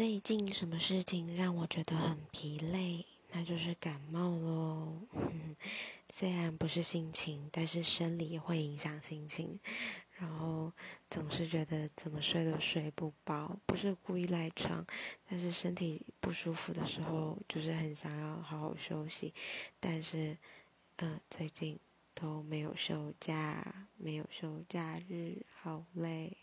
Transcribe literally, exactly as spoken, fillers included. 最近什么事情让我觉得很疲累？那就是感冒咯。虽然不是心情，但是生理也会影响心情。然后总是觉得怎么睡都睡不饱，不是故意赖床，但是身体不舒服的时候，就是很想要好好休息，但是，呃，最近都没有休假，没有休假日，好累。